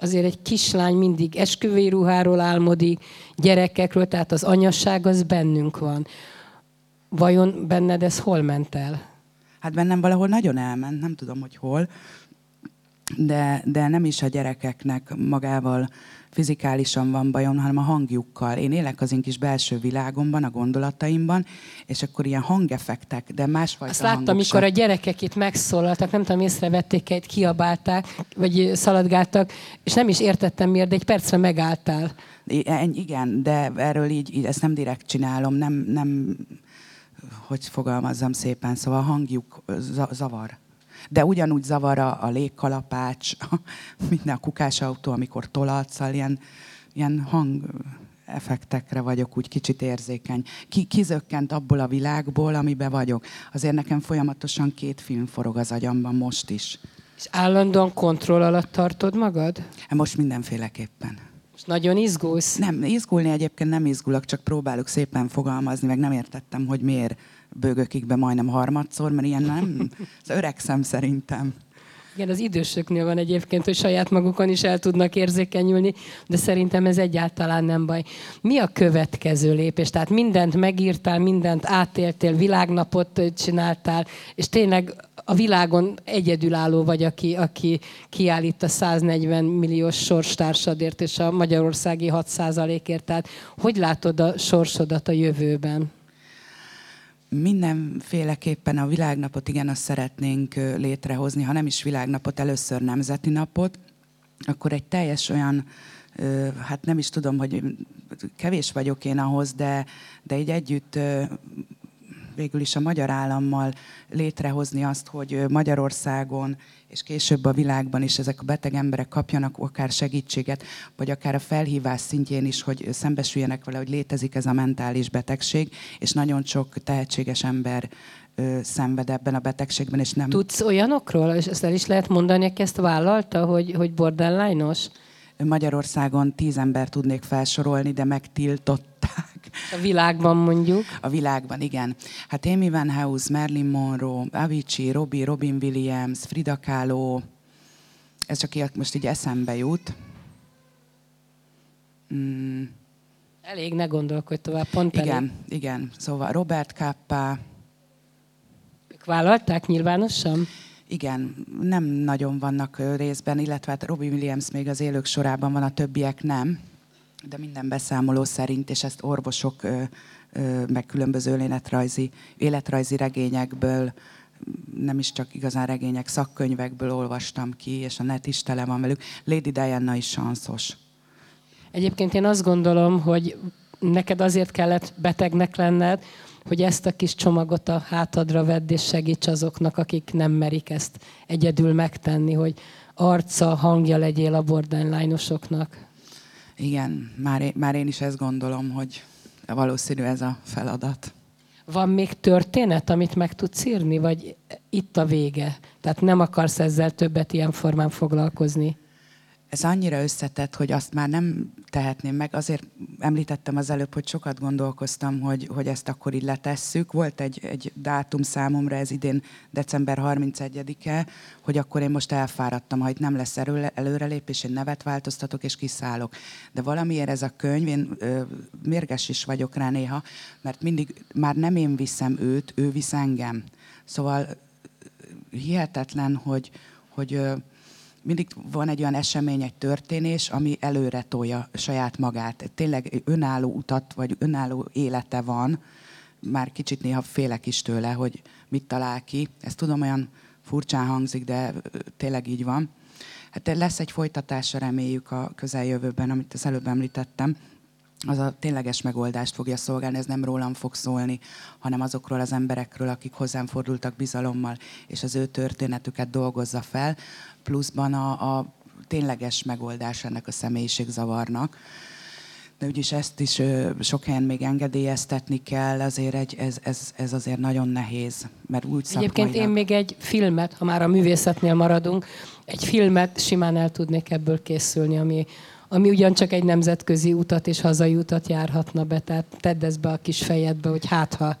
Azért egy kislány mindig esküvői ruháról álmodik, gyerekekről, tehát az anyasság az bennünk van. Vajon benned ez hol ment el? Hát bennem valahol nagyon elment, nem tudom, hogy hol. De, de nem is a gyerekeknek magával fizikálisan van bajom, hanem a hangjukkal. Én élek az én kis belső világomban, a gondolataimban, és akkor ilyen hangeffektek, de másfajta hangok. Azt láttam, amikor a gyerekek itt megszólaltak, nem tudom, észrevették-e, itt kiabálták, vagy szaladgáltak, és nem is értettem miért, de egy percre megálltál. Igen, de erről így, így ezt nem direkt csinálom, nem, nem, hogy fogalmazzam szépen, szóval a hangjuk zavar. De ugyanúgy zavar a légkalapács, minden a kukásautó, amikor tolatszal, ilyen, ilyen hangeffektekre vagyok úgy kicsit érzékeny. Ki, kizökkent abból a világból, amiben vagyok. Azért nekem folyamatosan két film forog az agyamban most is. És állandóan kontroll alatt tartod magad? Most mindenféleképpen. Most nagyon izgulsz? Nem, izgulni egyébként nem izgulok, csak próbálok szépen fogalmazni, meg nem értettem, hogy miért bőgökig be majdnem harmadszor, mert ilyen nem, az öregszem szerintem. Igen, az idősöknél van egyébként, hogy saját magukon is el tudnak érzékenyülni, de szerintem ez egyáltalán nem baj. Mi a következő lépés? Tehát mindent megírtál, mindent átéltél, világnapot csináltál, és tényleg a világon egyedülálló vagy, aki, aki kiállít a száznegyven milliós sorstársadért és a magyarországi hat százalékért. Tehát hogy látod a sorsodat a jövőben? Mindenféleképpen a világnapot, igen, azt szeretnénk létrehozni, ha nem is világnapot, először nemzeti napot, akkor egy teljes olyan, hát nem is tudom, hogy kevés vagyok én ahhoz, de, de így együtt végül is a magyar állammal létrehozni azt, hogy Magyarországon és később a világban is ezek a beteg emberek kapjanak akár segítséget, vagy akár a felhívás szintjén is, hogy szembesüljenek vele, hogy létezik ez a mentális betegség, és nagyon sok tehetséges ember ö, szenved ebben a betegségben, és nem... Tudsz olyanokról? És ezt el is lehet mondani, aki ezt vállalta, hogy, hogy borderline-os? Magyarországon tíz ember tudnék felsorolni, de megtiltották. A világban mondjuk. A világban, igen. Hát Amy Winehouse, Marilyn Monroe, Avicii, Robi, Robin Williams, Frida Kahlo. Ez csak ilyet most így eszembe jut. Mm. Elég, ne gondolkodj tovább, pont elég. Igen, igen. Szóval Robert Kappa. Ők vállalták nyilvánosan? Igen, nem nagyon vannak részben, illetve hát Robin Williams még az élők sorában van, a többiek nem. De minden beszámoló szerint, és ezt orvosok ö, ö, meg különböző életrajzi, életrajzi regényekből, nem is csak igazán regények, szakkönyvekből olvastam ki, és a net is tele van velük. Lady Diana is sanszos. Egyébként én azt gondolom, hogy neked azért kellett betegnek lenned, hogy ezt a kis csomagot a hátadra vedd, és segíts azoknak, akik nem merik ezt egyedül megtenni, hogy arca, hangja legyél a borderline-osoknak. Igen, már én, már én is ezt gondolom, hogy valószínű ez a feladat. Van még történet, amit meg tudsz írni, vagy itt a vége? Tehát nem akarsz ezzel többet ilyen formán foglalkozni? Ez annyira összetett, hogy azt már nem tehetném meg. Azért említettem az előbb, hogy sokat gondolkoztam, hogy, hogy ezt akkor így letesszük. Volt egy, egy dátum számomra, ez idén december harmincegyedike, hogy akkor én most elfáradtam, ha itt nem lesz erő, előrelépés, én nevet változtatok és kiszállok. De valamiért ez a könyv, én ö, mérges is vagyok rá néha, mert mindig már nem én viszem őt, ő visz engem. Szóval hihetetlen, hogy... hogy ö, mindig van egy olyan esemény, egy történés, ami előre tolja saját magát. Tényleg önálló utat, vagy önálló élete van. Már kicsit néha félek is tőle, hogy mit talál ki. Ezt tudom, olyan furcsán hangzik, de tényleg így van. Hát lesz egy folytatása, reméljük a közeljövőben, amit az előbb említettem. Az a tényleges megoldást fogja szolgálni, ez nem rólam fog szólni, hanem azokról az emberekről, akik hozzám fordultak bizalommal, és az ő történetüket dolgozza fel, pluszban a, a tényleges megoldás ennek a személyiségzavarnak. De úgyis ezt is ö, sok helyen még engedélyeztetni kell, azért egy, ez, ez, ez azért nagyon nehéz, mert úgy szakmailag... Egyébként én még egy filmet, ha már a művészetnél maradunk, egy filmet simán el tudnék ebből készülni, ami... ami ugyancsak egy nemzetközi utat és hazai utat járhatna be, tehát tedd ezt be a kis fejedbe, hogy hát ha.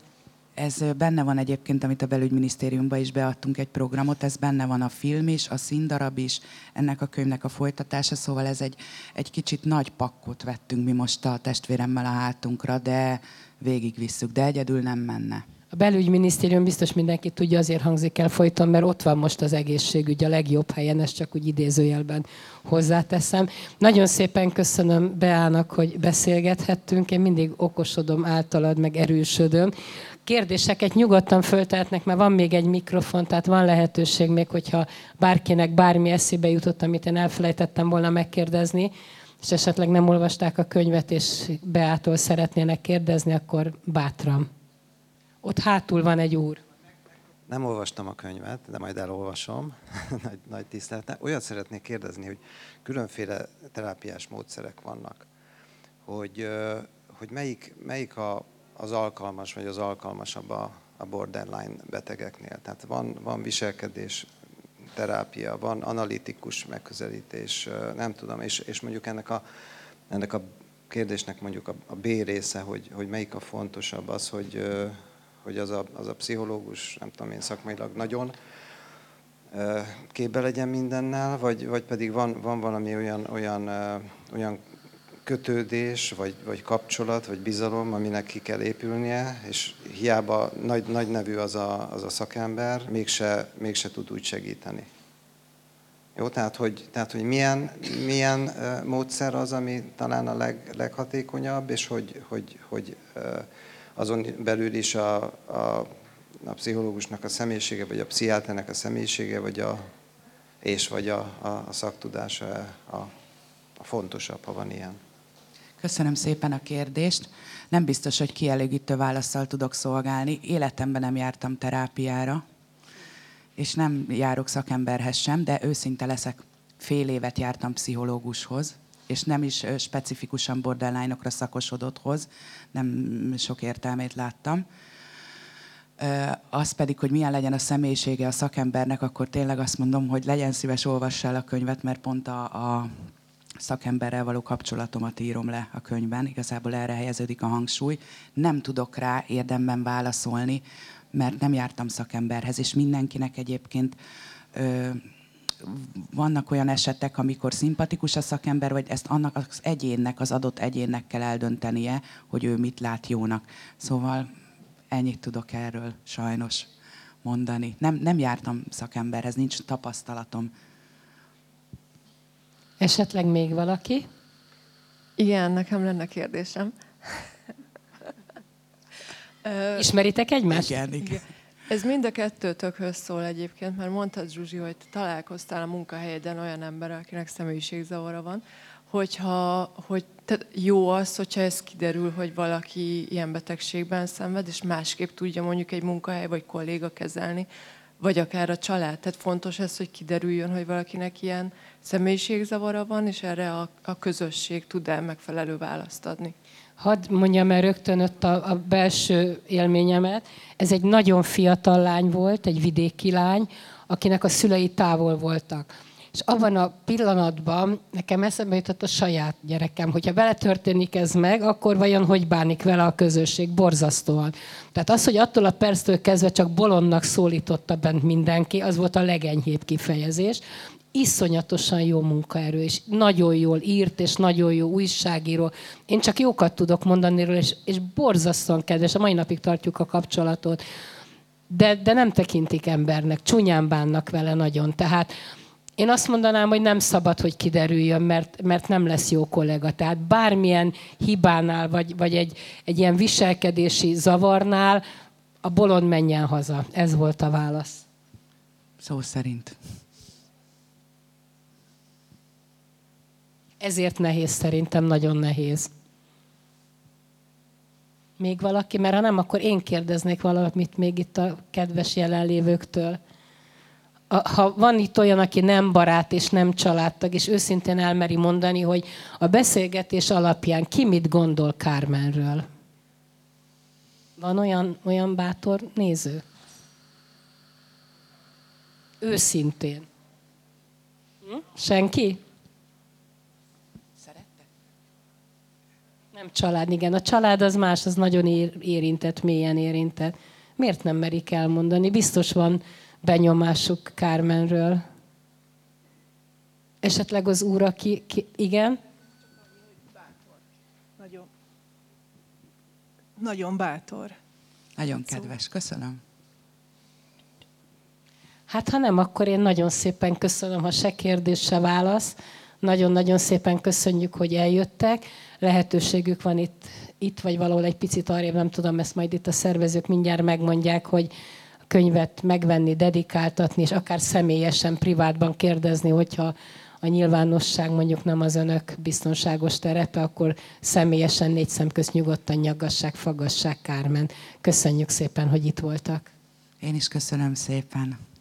Ez benne van egyébként, amit a Belügyminisztériumba is beadtunk egy programot, ez benne van a film is, a színdarab is, ennek a könyvnek a folytatása, szóval ez egy, egy kicsit nagy pakkot vettünk mi most a testvéremmel a hátunkra, de végigvisszük, de egyedül nem menne. A Belügyminisztérium biztos mindenki tudja, azért hangzik el folyton, mert ott van most az egészségügy a legjobb helyen, ezt csak úgy idézőjelben hozzáteszem. Nagyon szépen köszönöm Beának, hogy beszélgethettünk, én mindig okosodom általad, meg erősödöm. Kérdéseket nyugodtan föltehetnek, mert van még egy mikrofon, tehát van lehetőség még, hogyha bárkinek bármi eszébe jutott, amit én elfelejtettem volna megkérdezni, és esetleg nem olvasták a könyvet, és Beától szeretnének kérdezni, akkor bátran. Ott hátul van egy úr. Nem olvastam a könyvet, de majd elolvasom. nagy, nagy tisztelettel. Olyat szeretnék kérdezni, hogy különféle terápiás módszerek vannak. Hogy, hogy melyik, melyik a, az alkalmas, vagy az alkalmasabb a, a borderline betegeknél? Tehát van, van viselkedés terápia, van analitikus megközelítés, nem tudom. És, és mondjuk ennek a, ennek a kérdésnek mondjuk a, a B része, hogy, hogy melyik a fontosabb az, hogy... hogy az a, az a pszichológus, nem tudom én, szakmailag nagyon képbe legyen mindennel, vagy, vagy pedig van, van valami olyan, olyan, olyan kötődés, vagy, vagy kapcsolat, vagy bizalom, aminek ki kell épülnie, és hiába nagy, nagy nevű az a, az a szakember, mégse, mégse tud úgy segíteni. Jó, tehát hogy, tehát, hogy milyen, milyen módszer az, ami talán a leg, leghatékonyabb, és hogy... hogy, hogy azon belül is a, a, a pszichológusnak a személyisége, vagy a pszichiáternek a személyisége, vagy a, és vagy a, a, a szaktudása a, a fontosabb, ha van ilyen. Köszönöm szépen a kérdést. Nem biztos, hogy kielégítő válaszsal tudok szolgálni. Életemben nem jártam terápiára, és nem járok szakemberhez sem, de őszinte leszek, fél évet jártam pszichológushoz, és nem is specifikusan borderline-okra szakosodotthoz, nem sok értelmét láttam. Az pedig, hogy milyen legyen a személyisége a szakembernek, akkor tényleg azt mondom, hogy legyen szíves, olvass el a könyvet, mert pont a, a szakemberrel való kapcsolatomat írom le a könyvben. Igazából erre helyeződik a hangsúly. Nem tudok rá érdemben válaszolni, mert nem jártam szakemberhez, és mindenkinek egyébként... Ö, vannak olyan esetek, amikor szimpatikus a szakember, vagy ezt annak az egyénnek, az adott egyénnek kell eldöntenie, hogy ő mit lát jónak. Szóval ennyit tudok erről sajnos mondani. Nem, nem jártam szakemberhez, nincs tapasztalatom. Esetleg még valaki? Igen, nekem lenne kérdésem. Ismeritek egymást? Igen, igen. Ez mind a kettőtökhöz szól egyébként, mert mondtad, Zsuzsi, hogy találkoztál a munkahelyeden olyan emberrel, akinek személyiségzavara van, hogyha, hogy jó az, hogyha ez kiderül, hogy valaki ilyen betegségben szenved, és másképp tudja mondjuk egy munkahely vagy kolléga kezelni, vagy akár a család. Tehát fontos ez, hogy kiderüljön, hogy valakinek ilyen személyiségzavara van, és erre a, a közösség tud-e megfelelő választ adni. Hadd mondjam el rögtön ott a, a belső élményemet. Ez egy nagyon fiatal lány volt, egy vidéki lány, akinek a szülei távol voltak. És abban a pillanatban nekem eszembe jutott a saját gyerekem, hogyha vele történik ez meg, akkor vajon hogy bánik vele a közösség? Borzasztóan. Tehát az, hogy attól a perctől kezdve csak bolondnak szólította bent mindenki, az volt a legenyhébb kifejezés. Iszonyatosan jó munkaerő, és nagyon jól írt, és nagyon jó újságíró. Én csak jókat tudok mondani róla, és, és borzasztóan kedves, a mai napig tartjuk a kapcsolatot. De, de nem tekintik embernek, csúnyán bánnak vele nagyon. Tehát én azt mondanám, hogy nem szabad, hogy kiderüljön, mert, mert nem lesz jó kollega. Tehát bármilyen hibánál, vagy, vagy egy, egy ilyen viselkedési zavarnál, a bolond menjen haza. Ez volt a válasz. Szó szerint. Ezért nehéz, szerintem nagyon nehéz. Még valaki? Mert ha nem, akkor én kérdeznék valamit még itt a kedves jelenlévőktől. Ha van itt olyan, aki nem barát és nem családtag, és őszintén elmeri mondani, hogy a beszélgetés alapján ki mit gondol Carmenről? Van olyan, olyan bátor néző? Őszintén. Hm? Senki? Nem család, igen. A család az más, az nagyon érintett, mélyen érintett. Miért nem merik elmondani? Biztos van benyomásuk Carmenről. Esetleg az úr, aki... Ki, igen? Nagyon, nagyon bátor. Nagyon kedves, köszönöm. Hát ha nem, akkor én nagyon szépen köszönöm, ha se kérdés, se válasz. Nagyon-nagyon szépen köszönjük, hogy eljöttek. Lehetőségük van itt, itt vagy valahol egy picit arrébb, nem tudom, ezt majd itt a szervezők mindjárt megmondják, hogy a könyvet megvenni, dedikáltatni, és akár személyesen, privátban kérdezni, hogyha a nyilvánosság mondjuk nem az önök biztonságos terepe, akkor személyesen négy szem közt nyugodtan nyaggassák, faggassák Carmen. Köszönjük szépen, hogy itt voltak. Én is köszönöm szépen.